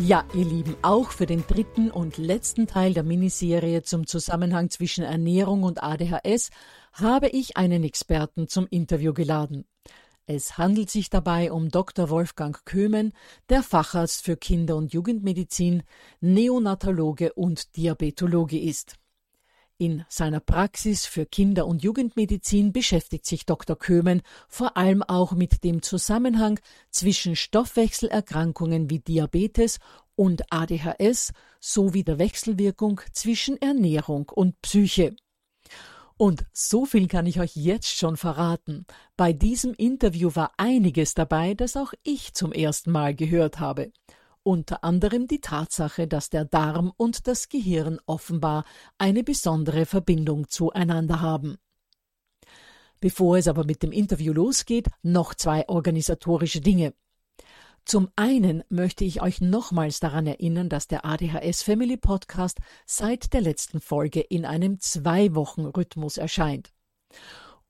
Ja, ihr Lieben, auch für den dritten und letzten Teil der Miniserie zum Zusammenhang zwischen Ernährung und ADHS habe ich einen Experten zum Interview geladen. Es handelt sich dabei um Dr. Wolfgang Köhmen, der Facharzt für Kinder- und Jugendmedizin, Neonatologe und Diabetologe ist. In seiner Praxis für Kinder- und Jugendmedizin beschäftigt sich Dr. Köhmen vor allem auch mit dem Zusammenhang zwischen Stoffwechselerkrankungen wie Diabetes und ADHS sowie der Wechselwirkung zwischen Ernährung und Psyche. Und so viel kann ich euch jetzt schon verraten. Bei diesem Interview war einiges dabei, das auch ich zum ersten Mal gehört habe. Unter anderem die Tatsache, dass der Darm und das Gehirn offenbar eine besondere Verbindung zueinander haben. Bevor es aber mit dem Interview losgeht, noch zwei organisatorische Dinge. Zum einen möchte ich euch nochmals daran erinnern, dass der ADHS Family Podcast seit der letzten Folge in einem 2-Wochen-Rhythmus erscheint.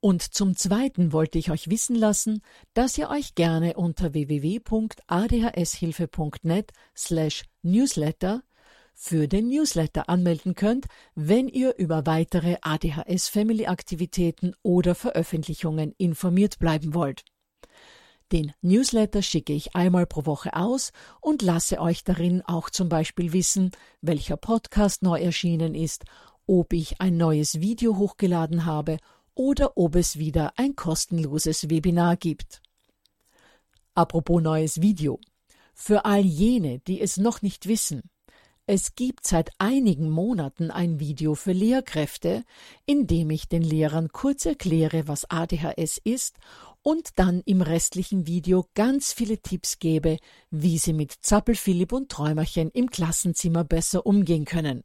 Und zum zweiten wollte ich euch wissen lassen, dass ihr euch gerne unter www.adhshilfe.net/newsletter für den Newsletter anmelden könnt, wenn ihr über weitere ADHS Family Aktivitäten oder Veröffentlichungen informiert bleiben wollt. Den Newsletter schicke ich einmal pro Woche aus und lasse euch darin auch zum Beispiel wissen, welcher Podcast neu erschienen ist, ob ich ein neues Video hochgeladen habe oder ob es wieder ein kostenloses Webinar gibt. Apropos neues Video. Für all jene, die es noch nicht wissen: Es gibt seit einigen Monaten ein Video für Lehrkräfte, in dem ich den Lehrern kurz erkläre, was ADHS ist und dann im restlichen Video ganz viele Tipps gebe, wie sie mit Zappelphilipp und Träumerchen im Klassenzimmer besser umgehen können.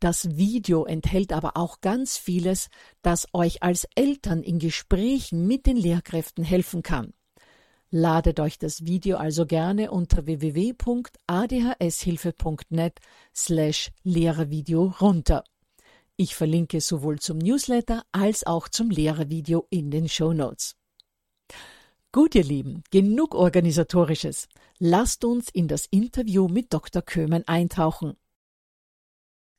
Das Video enthält aber auch ganz vieles, das euch als Eltern in Gesprächen mit den Lehrkräften helfen kann. Ladet euch das Video also gerne unter www.adhshilfe.net/Lehrervideo runter. Ich verlinke sowohl zum Newsletter als auch zum Lehrervideo in den Shownotes. Gut, ihr Lieben, genug Organisatorisches. Lasst uns in das Interview mit Dr. Köhmen eintauchen.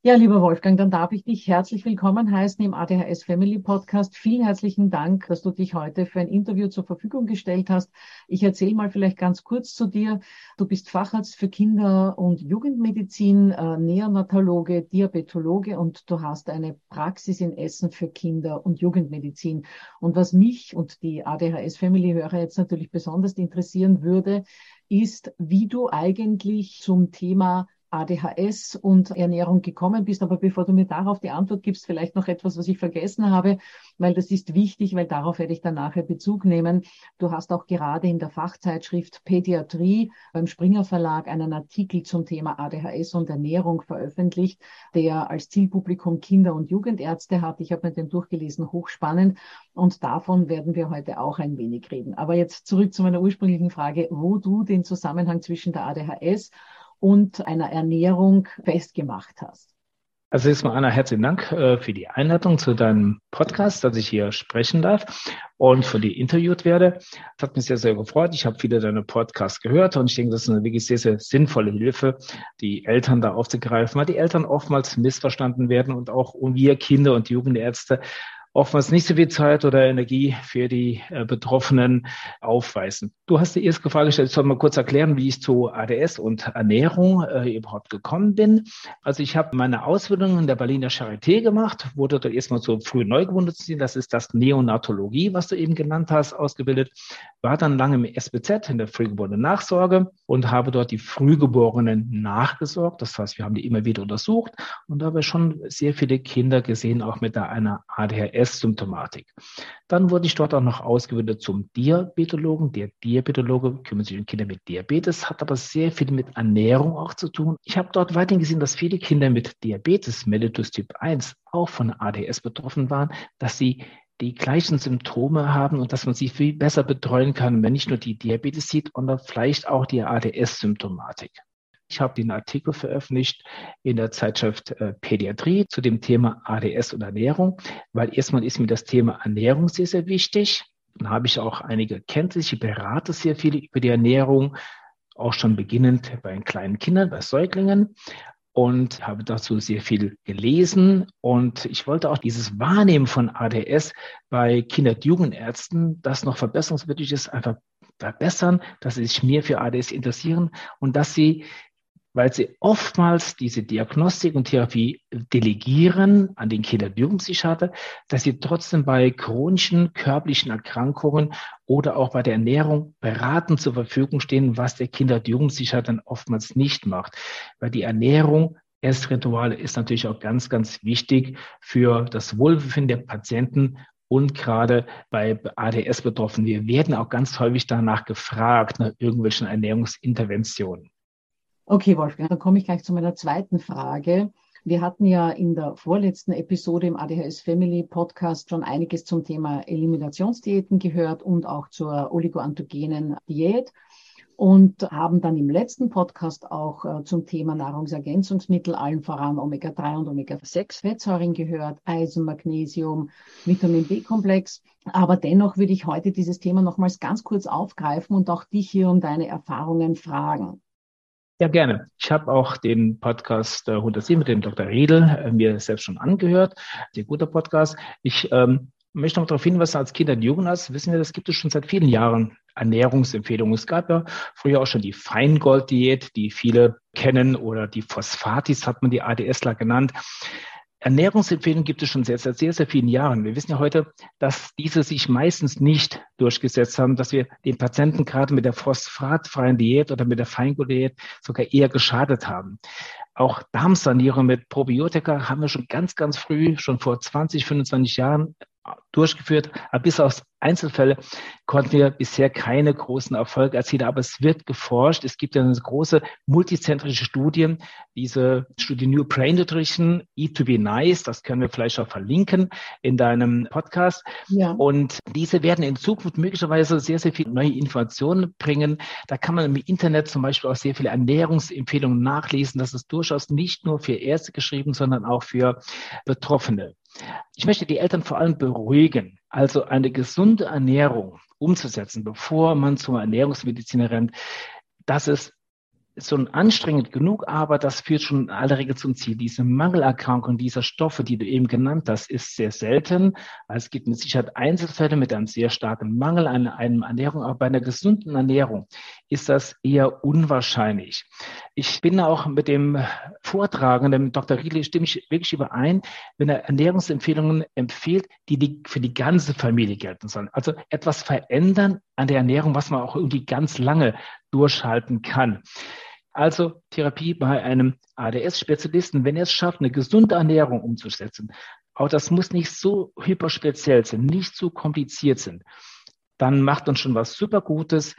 Ja, lieber Wolfgang, dann darf ich dich herzlich willkommen heißen im ADHS Family Podcast. Vielen herzlichen Dank, dass du dich heute für ein Interview zur Verfügung gestellt hast. Ich erzähle mal vielleicht ganz kurz zu dir. Du bist Facharzt für Kinder- und Jugendmedizin, Neonatologe, Diabetologe und du hast eine Praxis in Essen für Kinder- und Jugendmedizin. Und was mich und die ADHS Family Hörer jetzt natürlich besonders interessieren würde, ist, wie du eigentlich zum Thema ADHS und Ernährung gekommen bist. Aber bevor du mir darauf die Antwort gibst, vielleicht noch etwas, was ich vergessen habe, weil das ist wichtig, weil darauf werde ich dann nachher Bezug nehmen. Du hast auch gerade in der Fachzeitschrift Pädiatrie beim Springer Verlag einen Artikel zum Thema ADHS und Ernährung veröffentlicht, der als Zielpublikum Kinder- und Jugendärzte hat. Ich habe mir den durchgelesen, hochspannend. Und davon werden wir heute auch ein wenig reden. Aber jetzt zurück zu meiner ursprünglichen Frage, wo du den Zusammenhang zwischen der ADHS und einer Ernährung festgemacht hast. Also erstmal, Anna, herzlichen Dank für die Einladung zu deinem Podcast, dass ich hier sprechen darf und von dir interviewt werde. Das hat mich sehr, sehr gefreut. Ich habe viele deine Podcasts gehört und ich denke, das ist eine wirklich sehr, sehr sinnvolle Hilfe, die Eltern da aufzugreifen, weil die Eltern oftmals missverstanden werden und auch wir Kinder- und Jugendärzte oftmals nicht so viel Zeit oder Energie für die Betroffenen aufweisen. Du hast die erste Frage gestellt. Ich soll mal kurz erklären, wie ich zu ADS und Ernährung überhaupt gekommen bin. Also ich habe meine Ausbildung in der Berliner Charité gemacht, wurde dort erstmal zur frühen Neugeborenen, das ist das Neonatologie, was du eben genannt hast, ausgebildet. War dann lange im SBZ, in der frühgeborenen Nachsorge, und habe dort die Frühgeborenen nachgesorgt. Das heißt, wir haben die immer wieder untersucht und dabei schon sehr viele Kinder gesehen, auch mit einer ADHS-Symptomatik. Dann wurde ich dort auch noch ausgebildet zum Diabetologen. Der Diabetologe kümmert sich um Kinder mit Diabetes, hat aber sehr viel mit Ernährung auch zu tun. Ich habe dort weiterhin gesehen, dass viele Kinder mit Diabetes mellitus Typ 1 auch von ADS betroffen waren, dass sie die gleichen Symptome haben und dass man sie viel besser betreuen kann, wenn nicht nur die Diabetes sieht, sondern vielleicht auch die ADS-Symptomatik. Ich habe den Artikel veröffentlicht in der Zeitschrift Pädiatrie zu dem Thema ADS und Ernährung, weil erstmal ist mir das Thema Ernährung sehr, sehr wichtig. Dann habe ich auch einige Kenntnisse, ich berate sehr viele über die Ernährung, auch schon beginnend bei kleinen Kindern, bei Säuglingen. Und habe dazu sehr viel gelesen und ich wollte auch dieses Wahrnehmen von ADS bei Kinder- und Jugendärzten, das noch verbesserungswürdig ist, einfach verbessern, dass sie sich mehr für ADS interessieren und dass sie, weil sie oftmals diese Diagnostik und Therapie delegieren an den Kinder- und Jugendpsychiater, dass sie trotzdem bei chronischen körperlichen Erkrankungen oder auch bei der Ernährung beratend zur Verfügung stehen, was der Kinder- und Jugendpsychiater dann oftmals nicht macht. Weil die Ernährung, Esstrituale, ist natürlich auch ganz, ganz wichtig für das Wohlbefinden der Patienten und gerade bei ADS betroffen. Wir werden auch ganz häufig danach gefragt, nach irgendwelchen Ernährungsinterventionen. Okay, Wolfgang, dann komme ich gleich zu meiner zweiten Frage. Wir hatten ja in der vorletzten Episode im ADHS Family Podcast schon einiges zum Thema Eliminationsdiäten gehört und auch zur oligoanthogenen Diät und haben dann im letzten Podcast auch zum Thema Nahrungsergänzungsmittel, allen voran Omega-3 und Omega-6-Fettsäuren gehört, Eisen, Magnesium, Vitamin B-Komplex. Aber dennoch würde ich heute dieses Thema nochmals ganz kurz aufgreifen und auch dich hier um deine Erfahrungen fragen. Ja, gerne. Ich habe auch den Podcast 107 mit dem Dr. Riedl mir selbst schon angehört. Sehr guter Podcast. Ich möchte noch darauf hinweisen, als Kinder- und Jugendarzt wissen wir, das gibt es schon seit vielen Jahren Ernährungsempfehlungen. Es gab ja früher auch schon die Feingold-Diät, die viele kennen, oder die Phosphatis hat man die ADSler genannt. Ernährungsempfehlungen gibt es schon seit sehr vielen Jahren. Wir wissen ja heute, dass diese sich meistens nicht durchgesetzt haben, dass wir den Patienten gerade mit der phosphatfreien Diät oder mit der Feingold-Diät sogar eher geschadet haben. Auch Darmsanierung mit Probiotika haben wir schon ganz früh, schon vor 20, 25 Jahren durchgeführt. Aber bis auf Einzelfälle konnten wir bisher keine großen Erfolge erzielen. Aber es wird geforscht. Es gibt ja eine große multizentrische Studie. Diese Studie New Brain Nutrition, E2B Nice, das können wir vielleicht auch verlinken in deinem Podcast. Ja. Und diese werden in Zukunft möglicherweise sehr viele neue Informationen bringen. Da kann man im Internet zum Beispiel auch sehr viele Ernährungsempfehlungen nachlesen. Das ist durchaus nicht nur für Ärzte geschrieben, sondern auch für Betroffene. Ich möchte die Eltern vor allem beruhigen, also eine gesunde Ernährung umzusetzen, bevor man zur Ernährungsmediziner rennt. Das ist schon anstrengend genug, aber das führt schon in aller Regel zum Ziel. Diese Mangelerkrankung dieser Stoffe, die du eben genannt hast, ist sehr selten. Es gibt mit Sicherheit Einzelfälle mit einem sehr starken Mangel an einer Ernährung, aber bei einer gesunden Ernährung ist das eher unwahrscheinlich. Ich bin auch mit dem Vortragenden, dem Dr. Riedl, stimme ich wirklich überein, wenn er Ernährungsempfehlungen empfiehlt, die für die ganze Familie gelten sollen. Also etwas verändern an der Ernährung, was man auch irgendwie ganz lange durchhalten kann. Also Therapie bei einem ADS-Spezialisten, wenn er es schafft, eine gesunde Ernährung umzusetzen, auch das muss nicht so hyperspeziell sein, nicht so kompliziert sein, dann macht man schon was super Gutes.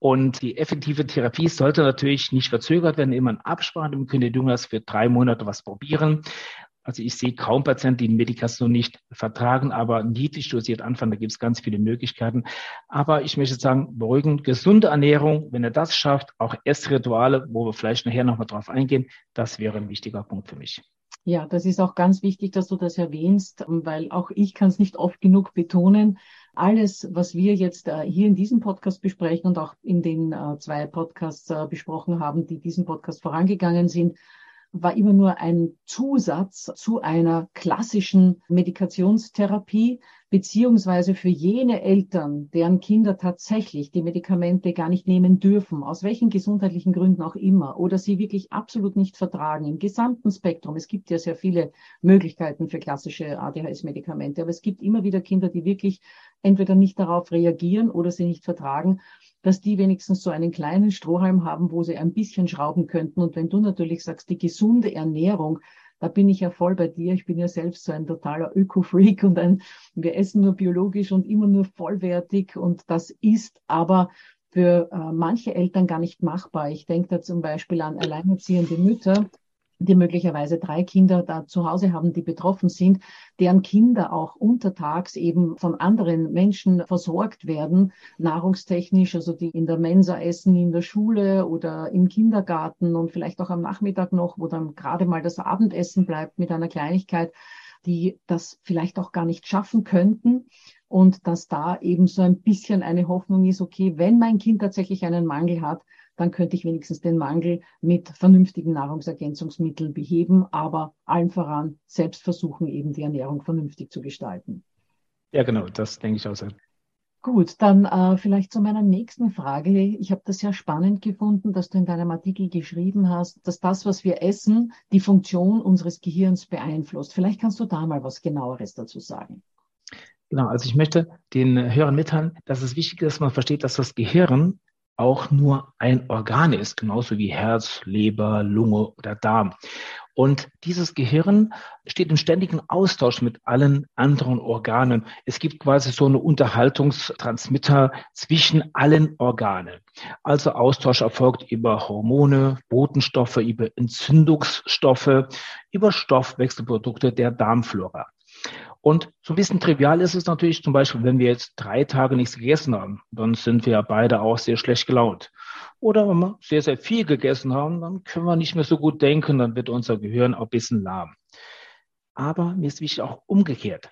Und die effektive Therapie sollte natürlich nicht verzögert werden, immer in Absprache mit König Dungers für 3 Monate was probieren. Also ich sehe kaum Patienten, die Medikation nicht vertragen, aber niedrig dosiert anfangen, da gibt es ganz viele Möglichkeiten. Aber ich möchte sagen, beruhigend, gesunde Ernährung, wenn er das schafft, auch Essrituale, wo wir vielleicht nachher nochmal drauf eingehen, das wäre ein wichtiger Punkt für mich. Ja, das ist auch ganz wichtig, dass du das erwähnst, weil auch ich kann es nicht oft genug betonen. Alles, was wir jetzt hier in diesem Podcast besprechen und auch in den 2 Podcasts besprochen haben, die diesem Podcast vorangegangen sind, war immer nur ein Zusatz zu einer klassischen Medikationstherapie, beziehungsweise für jene Eltern, deren Kinder tatsächlich die Medikamente gar nicht nehmen dürfen, aus welchen gesundheitlichen Gründen auch immer, oder sie wirklich absolut nicht vertragen, im gesamten Spektrum. Es gibt ja sehr viele Möglichkeiten für klassische ADHS-Medikamente, aber es gibt immer wieder Kinder, die wirklich entweder nicht darauf reagieren oder sie nicht vertragen, dass die wenigstens so einen kleinen Strohhalm haben, wo sie ein bisschen schrauben könnten. Und wenn du natürlich sagst, die gesunde Ernährung, da bin ich ja voll bei dir. Ich bin ja selbst so ein totaler Öko-Freak und wir essen nur biologisch und immer nur vollwertig. Und das ist aber für manche Eltern gar nicht machbar. Ich denke da zum Beispiel an alleinerziehende Mütter, die möglicherweise 3 Kinder da zu Hause haben, die betroffen sind, deren Kinder auch untertags eben von anderen Menschen versorgt werden, nahrungstechnisch, also die in der Mensa essen, in der Schule oder im Kindergarten und vielleicht auch am Nachmittag noch, wo dann gerade mal das Abendessen bleibt mit einer Kleinigkeit, die das vielleicht auch gar nicht schaffen könnten. Und dass da eben so ein bisschen eine Hoffnung ist, okay, wenn mein Kind tatsächlich einen Mangel hat, dann könnte ich wenigstens den Mangel mit vernünftigen Nahrungsergänzungsmitteln beheben, aber allen voran selbst versuchen, eben die Ernährung vernünftig zu gestalten. Ja, genau, das denke ich auch so. Gut, dann vielleicht zu meiner nächsten Frage. Ich habe das sehr spannend gefunden, dass du in deinem Artikel geschrieben hast, dass das, was wir essen, die Funktion unseres Gehirns beeinflusst. Vielleicht kannst du da mal was Genaueres dazu sagen. Genau, also ich möchte den Hörern mitteilen, dass es wichtig ist, dass man versteht, dass das Gehirn auch nur ein Organ ist, genauso wie Herz, Leber, Lunge oder Darm. Und dieses Gehirn steht im ständigen Austausch mit allen anderen Organen. Es gibt quasi so eine Unterhaltungstransmitter zwischen allen Organen. Also Austausch erfolgt über Hormone, Botenstoffe, über Entzündungsstoffe, über Stoffwechselprodukte der Darmflora. Und so ein bisschen trivial ist es natürlich zum Beispiel, wenn wir jetzt 3 Tage nichts gegessen haben, dann sind wir ja beide auch sehr schlecht gelaunt. Oder wenn wir sehr, sehr viel gegessen haben, dann können wir nicht mehr so gut denken, dann wird unser Gehirn auch ein bisschen lahm. Aber mir ist wichtig auch umgekehrt.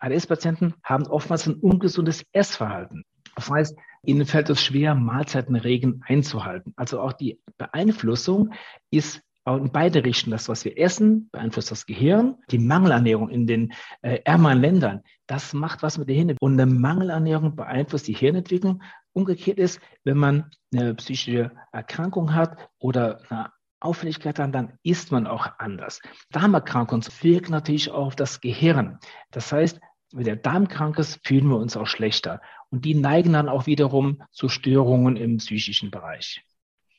ADS-Patienten haben oftmals ein ungesundes Essverhalten. Das heißt, ihnen fällt es schwer, Mahlzeitenregeln einzuhalten. Also auch die Beeinflussung ist in beide Richtungen, das, was wir essen, beeinflusst das Gehirn. Die Mangelernährung in den ärmeren Ländern, das macht was mit der Hirnentwicklung. Und eine Mangelernährung beeinflusst die Hirnentwicklung. Umgekehrt ist, wenn man eine psychische Erkrankung hat oder eine Auffälligkeit hat, dann isst man auch anders. Darmerkrankungen wirken natürlich auch auf das Gehirn. Das heißt, wenn der Darm krank ist, fühlen wir uns auch schlechter. Und die neigen dann auch wiederum zu Störungen im psychischen Bereich.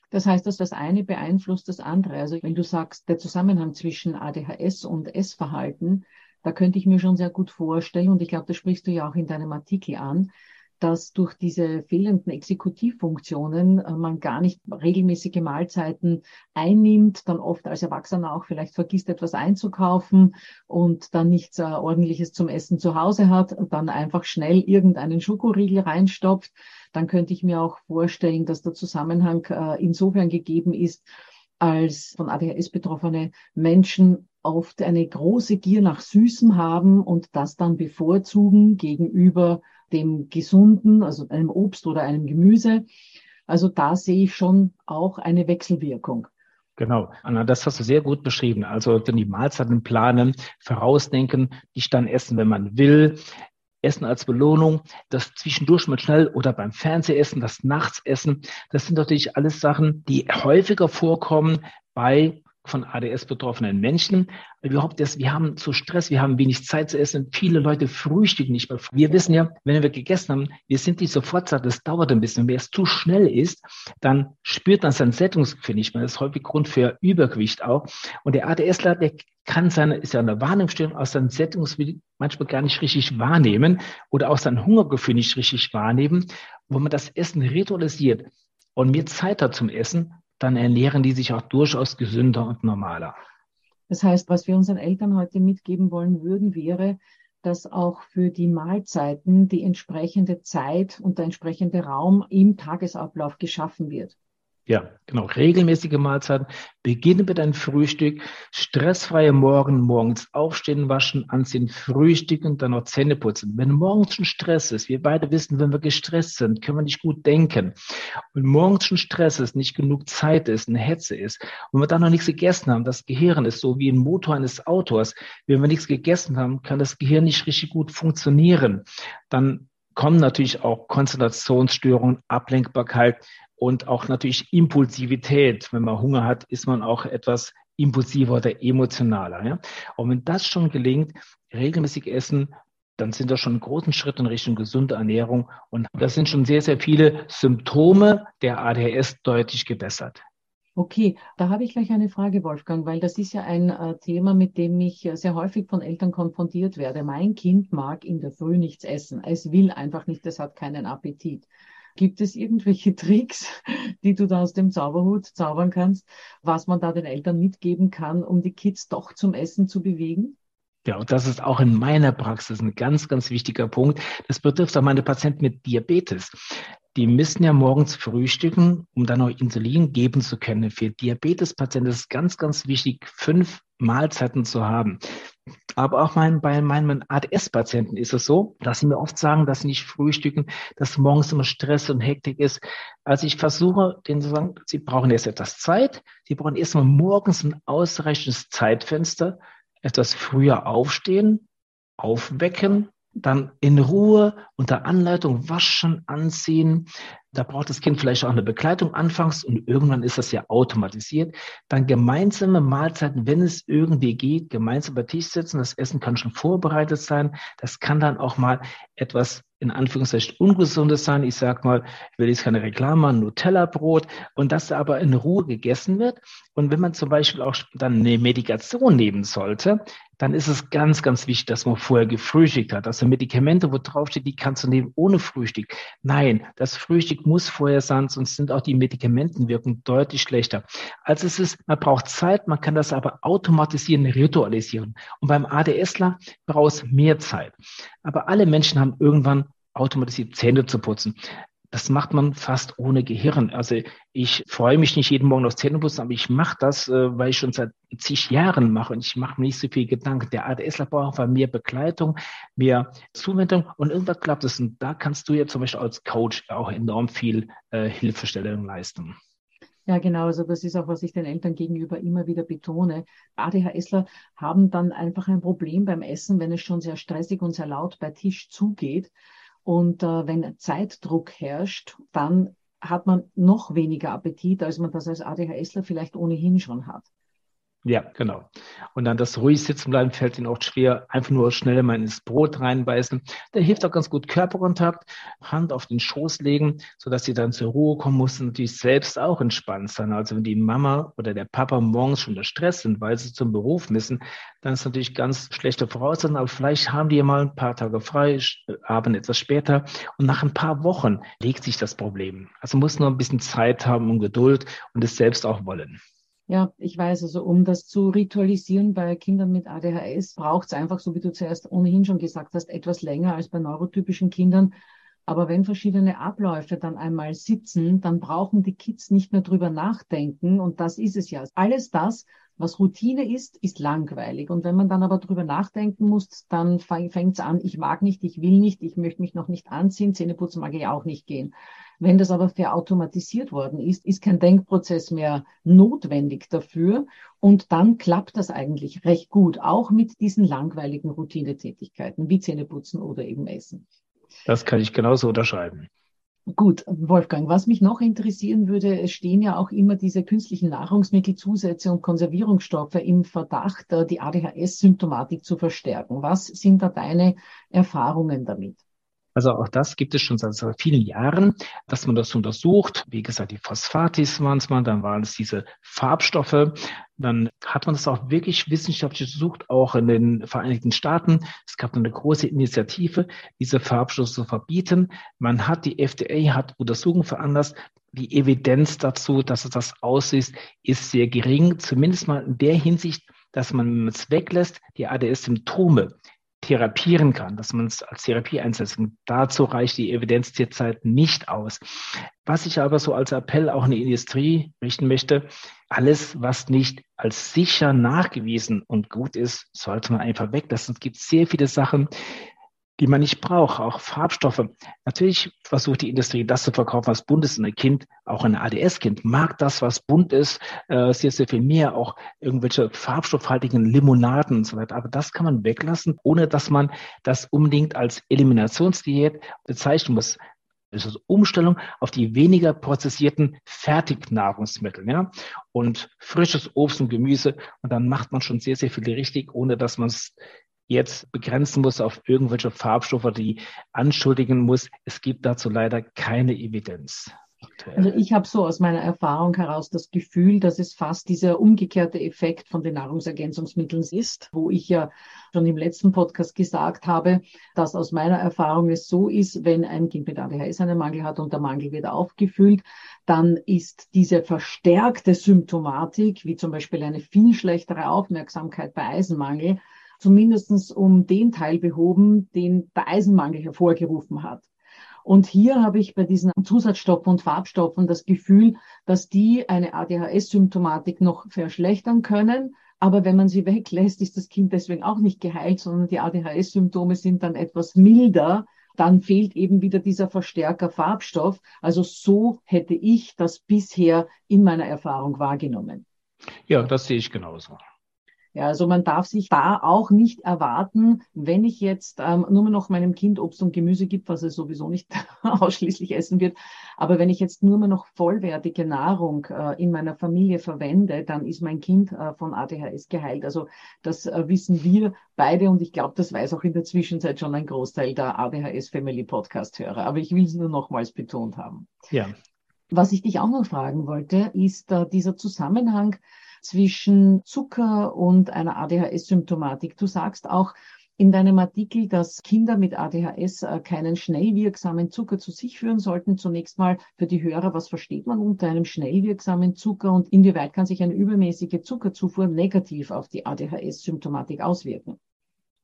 Das heißt, dass das eine beeinflusst das andere. Also wenn du sagst, der Zusammenhang zwischen ADHS und Essverhalten, da könnte ich mir schon sehr gut vorstellen, und ich glaube, das sprichst du ja auch in deinem Artikel an, dass durch diese fehlenden Exekutivfunktionen man gar nicht regelmäßige Mahlzeiten einnimmt, dann oft als Erwachsener auch vielleicht vergisst, etwas einzukaufen und dann nichts Ordentliches zum Essen zu Hause hat und dann einfach schnell irgendeinen Schokoriegel reinstopft. Dann könnte ich mir auch vorstellen, dass der Zusammenhang insofern gegeben ist, als von ADHS betroffene Menschen oft eine große Gier nach Süßem haben und das dann bevorzugen gegenüber dem Gesunden, also einem Obst oder einem Gemüse. Also da sehe ich schon auch eine Wechselwirkung. Genau, Anna, das hast du sehr gut beschrieben. Also die Mahlzeiten planen, vorausdenken, nicht dann essen, wenn man will, Essen als Belohnung, das zwischendurch mal schnell oder beim Fernsehessen, das Nachtsessen, das sind natürlich alles Sachen, die häufiger vorkommen bei von ADS betroffenen Menschen. Überhaupt, wir haben zu Stress, wir haben wenig Zeit zu essen. Viele Leute frühstücken nicht mehr. Wir wissen ja, wenn wir gegessen haben, wir sind nicht sofort satt, das dauert ein bisschen. Wenn es zu schnell ist, dann spürt man sein Sättigungsgefühl nicht mehr. Das ist häufig Grund für Übergewicht auch. Und der ADSler, der kann ist ja eine Wahrnehmungsstörung, aus seinem Sättigungsgefühl manchmal gar nicht richtig wahrnehmen oder auch sein Hungergefühl nicht richtig wahrnehmen. Wenn man das Essen ritualisiert und mehr Zeit hat zum Essen, dann ernähren die sich auch durchaus gesünder und normaler. Das heißt, was wir unseren Eltern heute mitgeben wollen würden, wäre, dass auch für die Mahlzeiten die entsprechende Zeit und der entsprechende Raum im Tagesablauf geschaffen wird. Ja, genau. Regelmäßige Mahlzeiten. Beginnen mit einem Frühstück. Stressfreie Morgen, morgens aufstehen, waschen, anziehen, frühstücken, dann noch Zähne putzen. Wenn morgens schon Stress ist, wir beide wissen, wenn wir gestresst sind, können wir nicht gut denken. Und morgens schon Stress ist, nicht genug Zeit ist, eine Hetze ist. Und wenn wir dann noch nichts gegessen haben, das Gehirn ist so wie ein Motor eines Autos. Wenn wir nichts gegessen haben, kann das Gehirn nicht richtig gut funktionieren. Dann kommen natürlich auch Konzentrationsstörungen, Ablenkbarkeit, und auch natürlich Impulsivität. Wenn man Hunger hat, ist man auch etwas impulsiver oder emotionaler. Ja? Und wenn das schon gelingt, regelmäßig essen, dann sind das schon einen großen Schritt in Richtung gesunde Ernährung. Und das sind schon sehr, sehr viele Symptome der ADHS deutlich gebessert. Okay, da habe ich gleich eine Frage, Wolfgang, weil das ist ja ein Thema, mit dem ich sehr häufig von Eltern konfrontiert werde. Mein Kind mag in der Früh nichts essen. Es will einfach nicht, es hat keinen Appetit. Gibt es irgendwelche Tricks, die du da aus dem Zauberhut zaubern kannst, was man da den Eltern mitgeben kann, um die Kids doch zum Essen zu bewegen? Ja, und das ist auch in meiner Praxis ein ganz, ganz wichtiger Punkt. Das betrifft auch meine Patienten mit Diabetes. Die müssen ja morgens frühstücken, um dann noch Insulin geben zu können. Für Diabetespatienten ist es ganz, ganz wichtig, 5 Mahlzeiten zu haben. Aber auch bei meinen ADS-Patienten ist es so, dass sie mir oft sagen, dass sie nicht frühstücken, dass morgens immer Stress und Hektik ist. Also ich versuche, denen zu sagen, sie brauchen erst etwas Zeit. Sie brauchen erstmal morgens ein ausreichendes Zeitfenster, etwas früher aufstehen, aufwecken, dann in Ruhe, unter Anleitung waschen, anziehen. Da braucht das Kind vielleicht auch eine Begleitung anfangs und irgendwann ist das ja automatisiert. Dann gemeinsame Mahlzeiten, wenn es irgendwie geht, gemeinsam bei Tisch sitzen. Das Essen kann schon vorbereitet sein. Das kann dann auch mal etwas in Anführungszeichen Ungesundes sein. Ich sag mal, ich will jetzt keine Reklame machen, Nutella-Brot. Und das aber in Ruhe gegessen wird. Und wenn man zum Beispiel auch dann eine Medikation nehmen sollte, dann ist es ganz, ganz wichtig, dass man vorher gefrühstückt hat. Also Medikamente, wo draufsteht, die kannst du nehmen ohne Frühstück. Nein, das Frühstück muss vorher sein, sonst sind auch die Medikamentenwirkungen deutlich schlechter. Also man braucht Zeit, man kann das aber automatisieren, ritualisieren. Und beim ADSler braucht es mehr Zeit. Aber alle Menschen haben irgendwann automatisiert Zähne zu putzen. Das macht man fast ohne Gehirn. Also ich freue mich nicht jeden Morgen aufs Zähneputzen, aber ich mache das, weil ich schon seit zig Jahren mache und ich mache mir nicht so viel Gedanken. Der ADSler braucht mehr Begleitung, mehr Zuwendung und irgendwas klappt es. Und da kannst du ja zum Beispiel als Coach auch enorm viel Hilfestellung leisten. Ja, genau. Also das ist auch, was ich den Eltern gegenüber immer wieder betone. ADHSler haben dann einfach ein Problem beim Essen, wenn es schon sehr stressig und sehr laut bei Tisch zugeht. Und wenn Zeitdruck herrscht, dann hat man noch weniger Appetit, als man das als ADHSler vielleicht ohnehin schon hat. Ja, genau. Und dann das ruhig sitzen bleiben fällt ihnen oft schwer. Einfach nur schnell mal ins Brot reinbeißen. Da hilft auch ganz gut Körperkontakt, Hand auf den Schoß legen, sodass sie dann zur Ruhe kommen, muss natürlich selbst auch entspannt sein. Also wenn die Mama oder der Papa morgens schon unter Stress sind, weil sie zum Beruf müssen, dann ist natürlich ganz schlechte Voraussetzung. Aber vielleicht haben die ja mal ein paar Tage frei, abend etwas später. Und nach ein paar Wochen legt sich das Problem. Also muss nur ein bisschen Zeit haben und Geduld und es selbst auch wollen. Ja, ich weiß, also um das zu ritualisieren bei Kindern mit ADHS braucht es einfach, so wie du zuerst ohnehin schon gesagt hast, etwas länger als bei neurotypischen Kindern. Aber wenn verschiedene Abläufe dann einmal sitzen, dann brauchen die Kids nicht mehr drüber nachdenken. Und das ist es ja. Alles das, was Routine ist, ist langweilig. Und wenn man dann aber drüber nachdenken muss, dann fängt es an, ich mag nicht, ich will nicht, ich möchte mich noch nicht anziehen, Zähneputzen mag ich auch nicht gehen. Wenn das aber verautomatisiert worden ist, ist kein Denkprozess mehr notwendig dafür und dann klappt das eigentlich recht gut, auch mit diesen langweiligen Routinetätigkeiten wie Zähneputzen oder eben Essen. Das kann ich genauso unterschreiben. Gut, Wolfgang, was mich noch interessieren würde, es stehen ja auch immer diese künstlichen Nahrungsmittelzusätze und Konservierungsstoffe im Verdacht, die ADHS-Symptomatik zu verstärken. Was sind da deine Erfahrungen damit? Also auch das gibt es schon seit vielen Jahren, dass man das untersucht. Wie gesagt, die Phosphatis waren es mal, dann waren es diese Farbstoffe. Dann hat man das auch wirklich wissenschaftlich untersucht, auch in den Vereinigten Staaten. Es gab eine große Initiative, diese Farbstoffe zu verbieten. Man hat, die FDA hat Untersuchungen veranlasst. Die Evidenz dazu, dass es das aussieht, ist sehr gering. Zumindest mal in der Hinsicht, dass man, wenn man es weglässt, die ADS-Symptome therapieren kann, dass man es als Therapie einsetzen kann. Dazu reicht die Evidenz derzeit nicht aus. Was ich aber so als Appell auch in die Industrie richten möchte, alles, was nicht als sicher nachgewiesen und gut ist, sollte man einfach weglassen. Es gibt sehr viele Sachen, die man nicht braucht, auch Farbstoffe. Natürlich versucht die Industrie, das zu verkaufen, was bunt ist. Und ein Kind, auch ein ADS-Kind, mag das, was bunt ist, sehr, sehr viel mehr, auch irgendwelche farbstoffhaltigen Limonaden und so weiter. Aber das kann man weglassen, ohne dass man das unbedingt als Eliminationsdiät bezeichnen muss. Das ist Umstellung auf die weniger prozessierten Fertignahrungsmittel, ja, und frisches Obst und Gemüse. Und dann macht man schon sehr, sehr viel richtig, ohne dass man es jetzt begrenzen muss auf irgendwelche Farbstoffe, die anschuldigen muss. Es gibt dazu leider keine Evidenz. Also ich habe so aus meiner Erfahrung heraus das Gefühl, dass es fast dieser umgekehrte Effekt von den Nahrungsergänzungsmitteln ist, wo ich ja schon im letzten Podcast gesagt habe, dass aus meiner Erfahrung es so ist, wenn ein Kind mit ADHS einen Mangel hat und der Mangel wird aufgefüllt, dann ist diese verstärkte Symptomatik, wie zum Beispiel eine viel schlechtere Aufmerksamkeit bei Eisenmangel, zumindest um den Teil behoben, den der Eisenmangel hervorgerufen hat. Und hier habe ich bei diesen Zusatzstoffen und Farbstoffen das Gefühl, dass die eine ADHS-Symptomatik noch verschlechtern können. Aber wenn man sie weglässt, ist das Kind deswegen auch nicht geheilt, sondern die ADHS-Symptome sind dann etwas milder. Dann fehlt eben wieder dieser Verstärker Farbstoff. Also so hätte ich das bisher in meiner Erfahrung wahrgenommen. Ja, das sehe ich genauso. Ja, also man darf sich da auch nicht erwarten, wenn ich jetzt nur noch meinem Kind Obst und Gemüse gibt, was es sowieso nicht ausschließlich essen wird, aber wenn ich jetzt nur mehr noch vollwertige Nahrung in meiner Familie verwende, dann ist mein Kind von ADHS geheilt. Also das wissen wir beide und ich glaube, das weiß auch in der Zwischenzeit schon ein Großteil der ADHS Family Podcast Hörer. Aber ich will es nur nochmals betont haben. Ja. Was ich dich auch noch fragen wollte, ist dieser Zusammenhang zwischen Zucker und einer ADHS-Symptomatik. Du sagst auch in deinem Artikel, dass Kinder mit ADHS keinen schnell wirksamen Zucker zu sich führen sollten. Zunächst mal für die Hörer, was versteht man unter einem schnell wirksamen Zucker und inwieweit kann sich eine übermäßige Zuckerzufuhr negativ auf die ADHS-Symptomatik auswirken?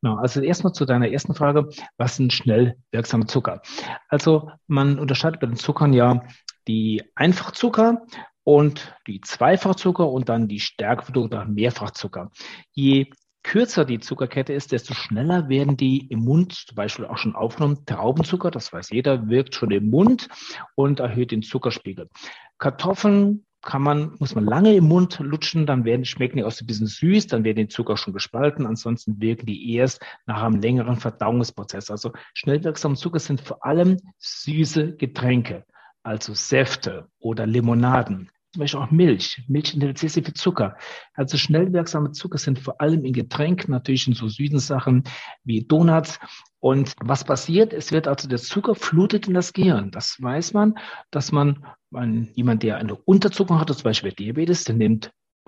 Genau, also erstmal zu deiner ersten Frage, was sind schnell wirksame Zucker? Also man unterscheidet bei den Zuckern ja die Einfachzucker und die Zweifachzucker und dann die Stärkeprodukte oder Mehrfachzucker. Je kürzer die Zuckerkette ist, desto schneller werden die im Mund zum Beispiel auch schon aufgenommen. Traubenzucker, das weiß jeder, wirkt schon im Mund und erhöht den Zuckerspiegel. Kartoffeln muss man lange im Mund lutschen, dann schmecken die auch so ein bisschen süß, dann werden die Zucker schon gespalten, ansonsten wirken die erst nach einem längeren Verdauungsprozess. Also schnell wirksame Zucker sind vor allem süße Getränke, also Säfte oder Limonaden, zum Beispiel auch Milch. Milch enthält sehr, sehr viel Zucker. Also schnell wirksame Zucker sind vor allem in Getränken, natürlich in so süßen Sachen wie Donuts. Und was passiert? Es wird also der Zucker flutet in das Gehirn. Das weiß man, dass jemand, der eine Unterzuckerung hat, zum Beispiel Diabetes, der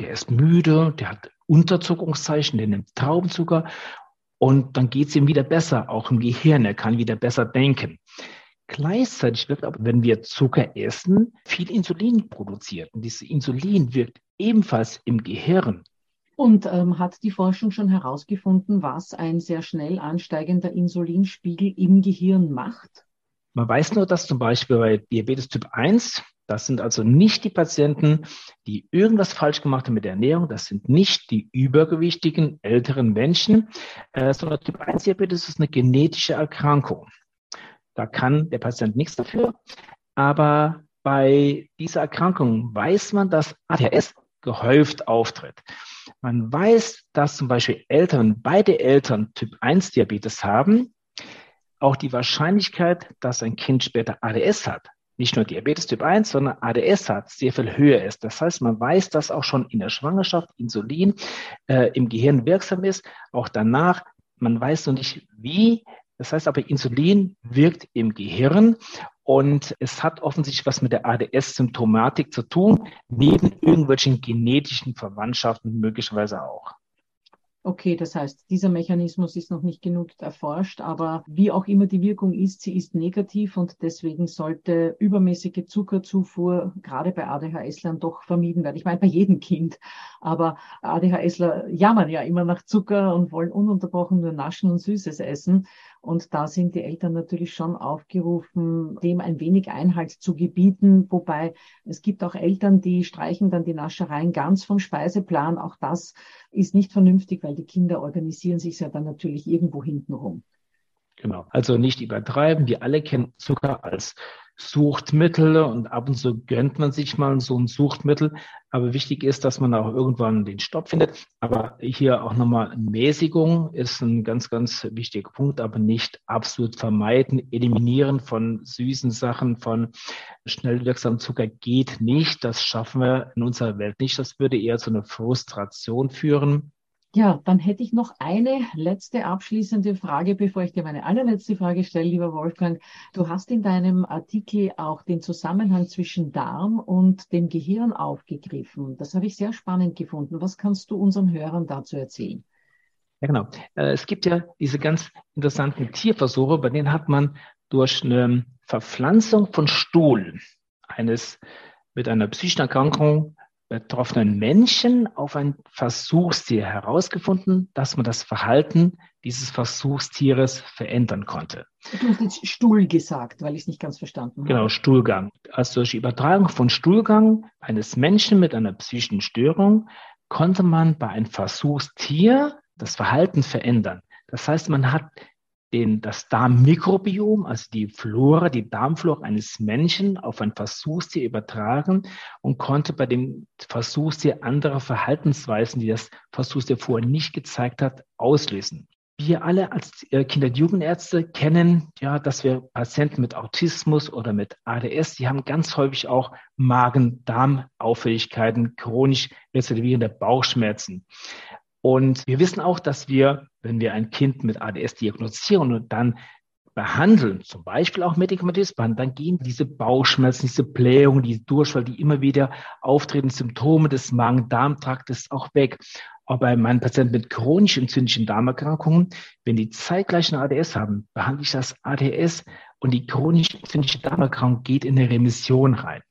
ist müde, der hat Unterzuckerungszeichen, der nimmt Traubenzucker und dann geht es ihm wieder besser, auch im Gehirn. Er kann wieder besser denken. Gleichzeitig wird aber, wenn wir Zucker essen, viel Insulin produziert. Und dieses Insulin wirkt ebenfalls im Gehirn. Und hat die Forschung schon herausgefunden, was ein sehr schnell ansteigender Insulinspiegel im Gehirn macht? Man weiß nur, dass zum Beispiel bei Diabetes Typ 1, das sind also nicht die Patienten, die irgendwas falsch gemacht haben mit der Ernährung, das sind nicht die übergewichtigen älteren Menschen, sondern Typ 1 Diabetes ist eine genetische Erkrankung. Da kann der Patient nichts dafür, aber bei dieser Erkrankung weiß man, dass ADHS gehäuft auftritt. Man weiß, dass zum Beispiel beide Eltern Typ 1 Diabetes haben, auch die Wahrscheinlichkeit, dass ein Kind später ADS hat, nicht nur Diabetes Typ 1, sondern ADS hat, sehr viel höher ist. Das heißt, man weiß, dass auch schon in der Schwangerschaft Insulin im Gehirn wirksam ist, auch danach, man weiß noch nicht wie. Das heißt aber, Insulin wirkt im Gehirn und es hat offensichtlich was mit der ADS-Symptomatik zu tun, neben irgendwelchen genetischen Verwandtschaften möglicherweise auch. Okay, das heißt, dieser Mechanismus ist noch nicht genug erforscht, aber wie auch immer die Wirkung ist, sie ist negativ und deswegen sollte übermäßige Zuckerzufuhr gerade bei ADHSlern doch vermieden werden. Ich meine, bei jedem Kind, aber ADHSler jammern ja immer nach Zucker und wollen ununterbrochen nur naschen und Süßes essen. Und da sind die Eltern natürlich schon aufgerufen, dem ein wenig Einhalt zu gebieten. Wobei es gibt auch Eltern, die streichen dann die Naschereien ganz vom Speiseplan. Auch das ist nicht vernünftig, weil die Kinder organisieren sich ja dann natürlich irgendwo hintenrum. Genau, also nicht übertreiben. Wir alle kennen Zucker als Suchtmittel und ab und zu gönnt man sich mal so ein Suchtmittel. Aber wichtig ist, dass man auch irgendwann den Stopp findet. Aber hier auch nochmal Mäßigung ist ein ganz, ganz wichtiger Punkt, aber nicht absolut vermeiden. Eliminieren von süßen Sachen, von schnell wirksamen Zucker geht nicht. Das schaffen wir in unserer Welt nicht. Das würde eher zu einer Frustration führen. Ja, dann hätte ich noch eine letzte abschließende Frage, bevor ich dir meine allerletzte Frage stelle, lieber Wolfgang. Du hast in deinem Artikel auch den Zusammenhang zwischen Darm und dem Gehirn aufgegriffen. Das habe ich sehr spannend gefunden. Was kannst du unseren Hörern dazu erzählen? Ja, genau. Es gibt ja diese ganz interessanten Tierversuche, bei denen hat man durch eine Verpflanzung von Stuhl eines mit einer psychischen Erkrankung betroffenen Menschen auf ein Versuchstier herausgefunden, dass man das Verhalten dieses Versuchstieres verändern konnte. Du hast jetzt Stuhl gesagt, weil ich es nicht ganz verstanden habe. Genau, Stuhlgang. Also durch die Übertragung von Stuhlgang eines Menschen mit einer psychischen Störung konnte man bei einem Versuchstier das Verhalten verändern. Das heißt, man hat das Darmmikrobiom, also die Flora, die Darmflora eines Menschen auf ein Versuchstier übertragen und konnte bei dem Versuchstier andere Verhaltensweisen, die das Versuchstier vorher nicht gezeigt hat, auslösen. Wir alle als Kinder- und Jugendärzte kennen ja, dass wir Patienten mit Autismus oder mit ADS, die haben ganz häufig auch Magen-Darm-Auffälligkeiten, chronisch rezidivierende Bauchschmerzen. Und wir wissen auch, dass wir, wenn wir ein Kind mit ADS diagnostizieren und dann behandeln, zum Beispiel auch medikamentös behandeln, dann gehen diese Bauchschmerzen, diese Blähungen, diese Durchfall, die immer wieder auftreten, Symptome des Magen-Darm-Traktes auch weg. Aber bei meinen Patienten mit chronisch entzündlichen Darmerkrankungen, wenn die zeitgleich eine ADS haben, behandle ich das ADS und die chronisch entzündliche Darmerkrankung geht in eine Remission rein.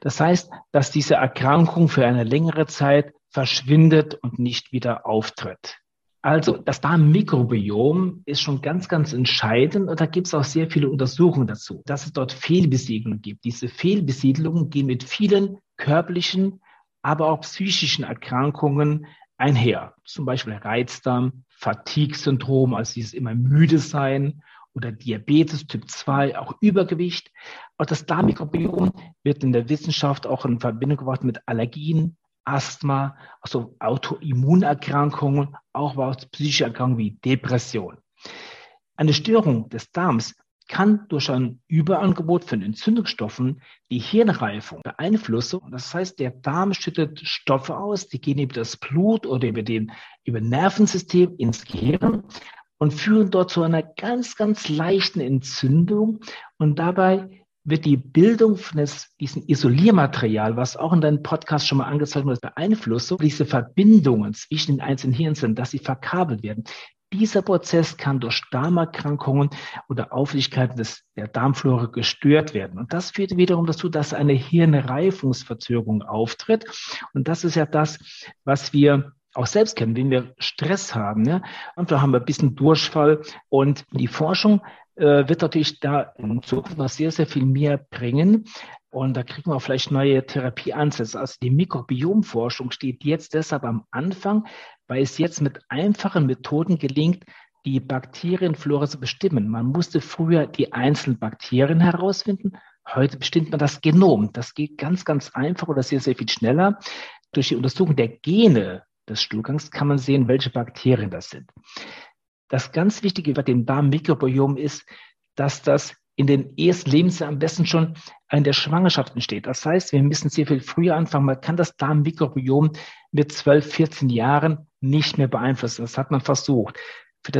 Das heißt, dass diese Erkrankung für eine längere Zeit verschwindet und nicht wieder auftritt. Also das Darmmikrobiom ist schon ganz, ganz entscheidend und da gibt es auch sehr viele Untersuchungen dazu, dass es dort Fehlbesiedelungen gibt. Diese Fehlbesiedelungen gehen mit vielen körperlichen, aber auch psychischen Erkrankungen einher. Zum Beispiel Reizdarm, Fatigue-Syndrom, also dieses immer müde sein oder Diabetes Typ 2, auch Übergewicht. Auch das Darmmikrobiom wird in der Wissenschaft auch in Verbindung gebracht mit Allergien, Asthma, also Autoimmunerkrankungen, auch psychische Erkrankungen wie Depression. Eine Störung des Darms kann durch ein Überangebot von Entzündungsstoffen die Hirnreifung beeinflussen. Das heißt, der Darm schüttet Stoffe aus, die gehen über das Blut oder über Nervensystem ins Gehirn und führen dort zu einer ganz, ganz leichten Entzündung und dabei wird die Bildung von diesem Isoliermaterial, was auch in deinem Podcast schon mal angezeigt wurde, beeinflusst, diese Verbindungen zwischen den einzelnen Hirnzellen, dass sie verkabelt werden. Dieser Prozess kann durch Darmerkrankungen oder Auffälligkeiten der Darmflora gestört werden. Und das führt wiederum dazu, dass eine Hirnreifungsverzögerung auftritt. Und das ist ja das, was wir auch selbst kennen, wenn wir Stress haben. Ja? Und da haben wir ein bisschen Durchfall und die Forschung wird natürlich da in Zukunft noch sehr, sehr viel mehr bringen. Und da kriegen wir auch vielleicht neue Therapieansätze. Also die Mikrobiomforschung steht jetzt deshalb am Anfang, weil es jetzt mit einfachen Methoden gelingt, die Bakterienflora zu bestimmen. Man musste früher die einzelnen Bakterien herausfinden. Heute bestimmt man das Genom. Das geht ganz, ganz einfach oder sehr, sehr viel schneller. Durch die Untersuchung der Gene des Stuhlgangs kann man sehen, welche Bakterien das sind. Das ganz Wichtige bei dem Darmmikrobiom ist, dass das in den ersten Lebensjahren am besten schon in der Schwangerschaft entsteht. Das heißt, wir müssen sehr viel früher anfangen. Man kann das Darmmikrobiom mit 12, 14 Jahren nicht mehr beeinflussen. Das hat man versucht. Für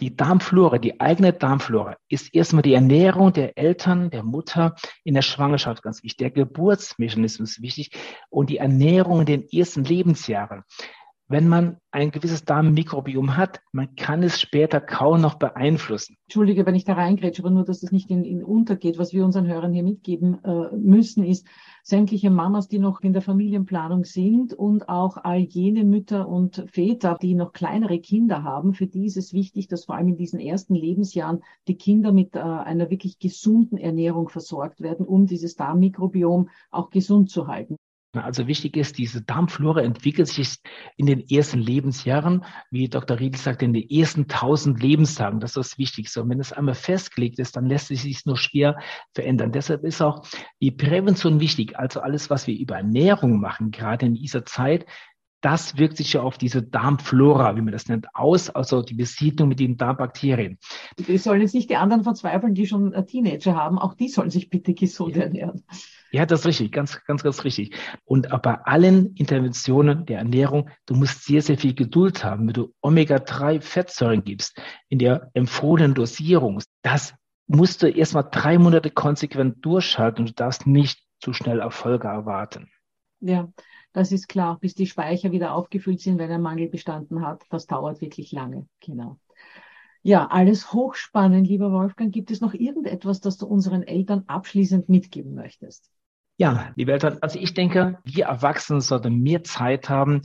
die Darmflora, die eigene Darmflora, ist erstmal die Ernährung der Eltern, der Mutter in der Schwangerschaft ganz wichtig. Der Geburtsmechanismus ist wichtig und die Ernährung in den ersten Lebensjahren. Wenn man ein gewisses Darmmikrobiom hat, man kann es später kaum noch beeinflussen. Entschuldige, wenn ich da reingrätsche, aber nur, dass das nicht untergeht. Was wir unseren Hörern hier mitgeben müssen, ist sämtliche Mamas, die noch in der Familienplanung sind und auch all jene Mütter und Väter, die noch kleinere Kinder haben. Für die ist es wichtig, dass vor allem in diesen ersten Lebensjahren die Kinder mit einer wirklich gesunden Ernährung versorgt werden, um dieses Darmmikrobiom auch gesund zu halten. Also wichtig ist, diese Darmflora entwickelt sich in den ersten Lebensjahren, wie Dr. Riedl sagt, in den ersten 1000 Lebenstagen. Das ist das Wichtigste. Und wenn es einmal festgelegt ist, dann lässt es sich nur schwer verändern. Deshalb ist auch die Prävention wichtig. Also alles, was wir über Ernährung machen, gerade in dieser Zeit, das wirkt sich ja auf diese Darmflora, wie man das nennt, aus, also die Besiedlung mit den Darmbakterien. Wir sollen jetzt nicht die anderen verzweifeln, die schon Teenager haben. Auch die sollen sich bitte gesund ernähren. Ja, das ist richtig. Ganz, ganz, ganz richtig. Und bei allen Interventionen der Ernährung, du musst sehr, sehr viel Geduld haben, wenn du Omega-3-Fettsäuren gibst in der empfohlenen Dosierung. Das musst du erstmal 3 Monate konsequent durchhalten und du darfst nicht zu schnell Erfolge erwarten. Ja, das ist klar, bis die Speicher wieder aufgefüllt sind, wenn ein Mangel bestanden hat. Das dauert wirklich lange, genau. Ja, alles hochspannend, lieber Wolfgang. Gibt es noch irgendetwas, das du unseren Eltern abschließend mitgeben möchtest? Ja, liebe Eltern, also ich denke, wir Erwachsenen sollten mehr Zeit haben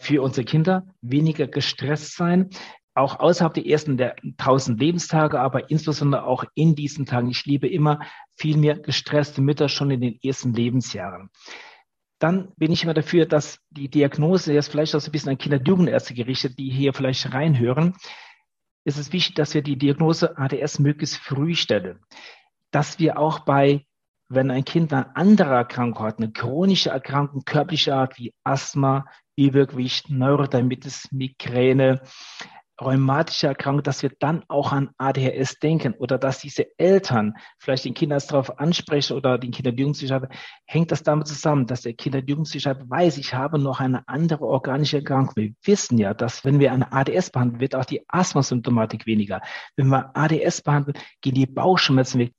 für unsere Kinder, weniger gestresst sein, auch außerhalb der ersten der 1000 Lebenstage, aber insbesondere auch in diesen Tagen. Ich liebe immer viel mehr gestresste Mütter schon in den ersten Lebensjahren. Dann bin ich immer dafür, dass die Diagnose jetzt vielleicht auch so ein bisschen an Kinder- und Jugendärzte gerichtet, die hier vielleicht reinhören. Es ist wichtig, dass wir die Diagnose ADS möglichst früh stellen. Dass wir auch wenn ein Kind eine andere Erkrankung hat, eine chronische Erkrankung körperlicher Art wie Asthma, Übergewicht, Neurodermitis, Migräne, rheumatische Erkrankung, dass wir dann auch an ADHS denken oder dass diese Eltern vielleicht den Kinderarzt darauf ansprechen oder den Kinder- und Jugendpsychiater, hängt das damit zusammen, dass der Kinder- und Jugendpsychiater weiß, ich habe noch eine andere organische Erkrankung. Wir wissen ja, dass wenn wir eine ADS behandeln, wird auch die Asthma-Symptomatik weniger. Wenn wir ADS behandeln, gehen die Bauchschmerzen weg.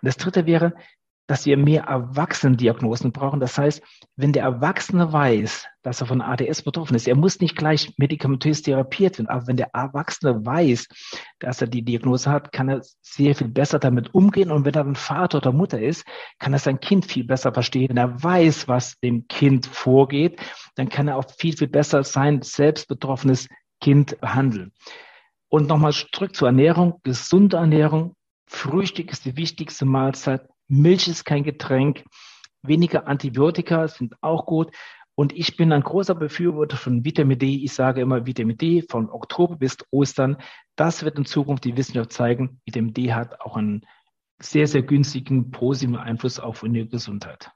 Und das Dritte wäre, dass wir mehr Erwachsenendiagnosen brauchen. Das heißt, wenn der Erwachsene weiß, dass er von ADS betroffen ist, er muss nicht gleich medikamentös therapiert werden, aber wenn der Erwachsene weiß, dass er die Diagnose hat, kann er sehr viel besser damit umgehen. Und wenn er dann Vater oder Mutter ist, kann er sein Kind viel besser verstehen. Wenn er weiß, was dem Kind vorgeht, dann kann er auch viel, viel besser sein selbst betroffenes Kind behandeln. Und nochmal zurück zur Ernährung, gesunde Ernährung. Frühstück ist die wichtigste Mahlzeit. Milch ist kein Getränk, weniger Antibiotika sind auch gut. Und ich bin ein großer Befürworter von Vitamin D. Ich sage immer, Vitamin D von Oktober bis Ostern, das wird in Zukunft die Wissenschaft zeigen. Vitamin D hat auch einen sehr, sehr günstigen, positiven Einfluss auf unsere Gesundheit.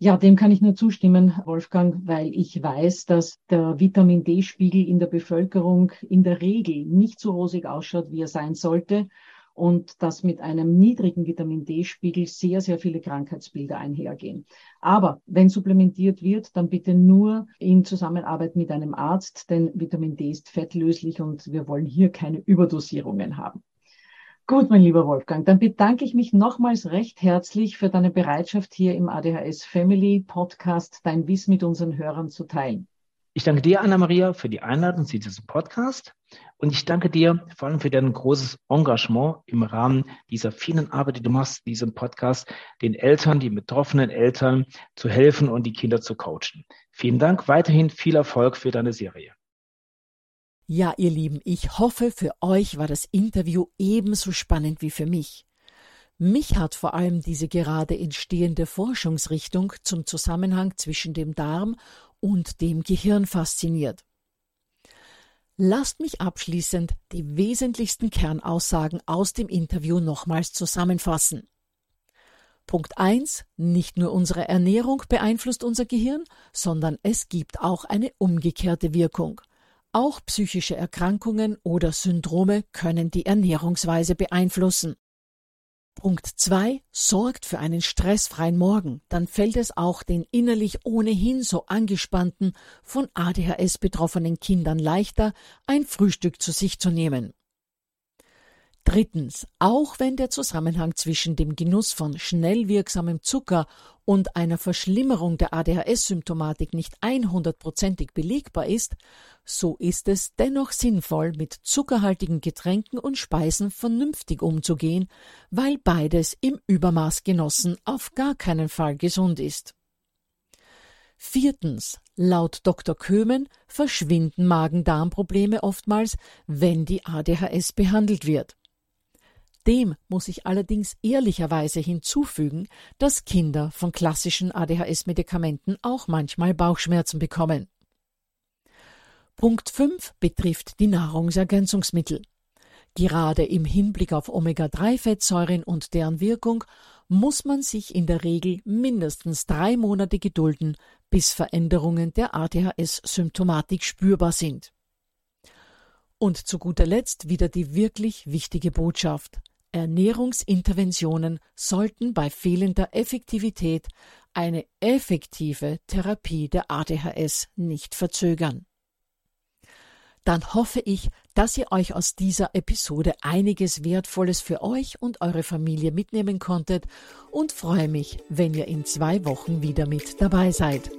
Ja, dem kann ich nur zustimmen, Wolfgang, weil ich weiß, dass der Vitamin-D-Spiegel in der Bevölkerung in der Regel nicht so rosig ausschaut, wie er sein sollte. Und dass mit einem niedrigen Vitamin-D-Spiegel sehr, sehr viele Krankheitsbilder einhergehen. Aber wenn supplementiert wird, dann bitte nur in Zusammenarbeit mit einem Arzt, denn Vitamin-D ist fettlöslich und wir wollen hier keine Überdosierungen haben. Gut, mein lieber Wolfgang, dann bedanke ich mich nochmals recht herzlich für deine Bereitschaft, hier im ADHS Family Podcast dein Wissen mit unseren Hörern zu teilen. Ich danke dir, Anna-Maria, für die Einladung zu diesem Podcast und ich danke dir vor allem für dein großes Engagement im Rahmen dieser vielen Arbeit, die du machst, diesem Podcast, den Eltern, den betroffenen Eltern zu helfen und die Kinder zu coachen. Vielen Dank, weiterhin viel Erfolg für deine Serie. Ja, ihr Lieben, ich hoffe, für euch war das Interview ebenso spannend wie für mich. Mich hat vor allem diese gerade entstehende Forschungsrichtung zum Zusammenhang zwischen dem Darm und dem Gehirn fasziniert. Lasst mich abschließend die wesentlichsten Kernaussagen aus dem Interview nochmals zusammenfassen. Punkt 1. Nicht nur unsere Ernährung beeinflusst unser Gehirn, sondern es gibt auch eine umgekehrte Wirkung. Auch psychische Erkrankungen oder Syndrome können die Ernährungsweise beeinflussen. Punkt 2. Sorgt für einen stressfreien Morgen. Dann fällt es auch den innerlich ohnehin so angespannten, von ADHS betroffenen Kindern leichter, ein Frühstück zu sich zu nehmen. Drittens. Auch wenn der Zusammenhang zwischen dem Genuss von schnell wirksamem Zucker und einer Verschlimmerung der ADHS-Symptomatik nicht 100%ig belegbar ist, so ist es dennoch sinnvoll, mit zuckerhaltigen Getränken und Speisen vernünftig umzugehen, weil beides im Übermaß genossen auf gar keinen Fall gesund ist. Viertens. Laut Dr. Köhmen verschwinden Magen-Darm-Probleme oftmals, wenn die ADHS behandelt wird. Dem muss ich allerdings ehrlicherweise hinzufügen, dass Kinder von klassischen ADHS-Medikamenten auch manchmal Bauchschmerzen bekommen. Punkt 5 betrifft die Nahrungsergänzungsmittel. Gerade im Hinblick auf Omega-3-Fettsäuren und deren Wirkung muss man sich in der Regel mindestens 3 Monate gedulden, bis Veränderungen der ADHS-Symptomatik spürbar sind. Und zu guter Letzt wieder die wirklich wichtige Botschaft: Ernährungsinterventionen sollten bei fehlender Effektivität eine effektive Therapie der ADHS nicht verzögern. Dann hoffe ich, dass ihr euch aus dieser Episode einiges Wertvolles für euch und eure Familie mitnehmen konntet und freue mich, wenn ihr in 2 Wochen wieder mit dabei seid.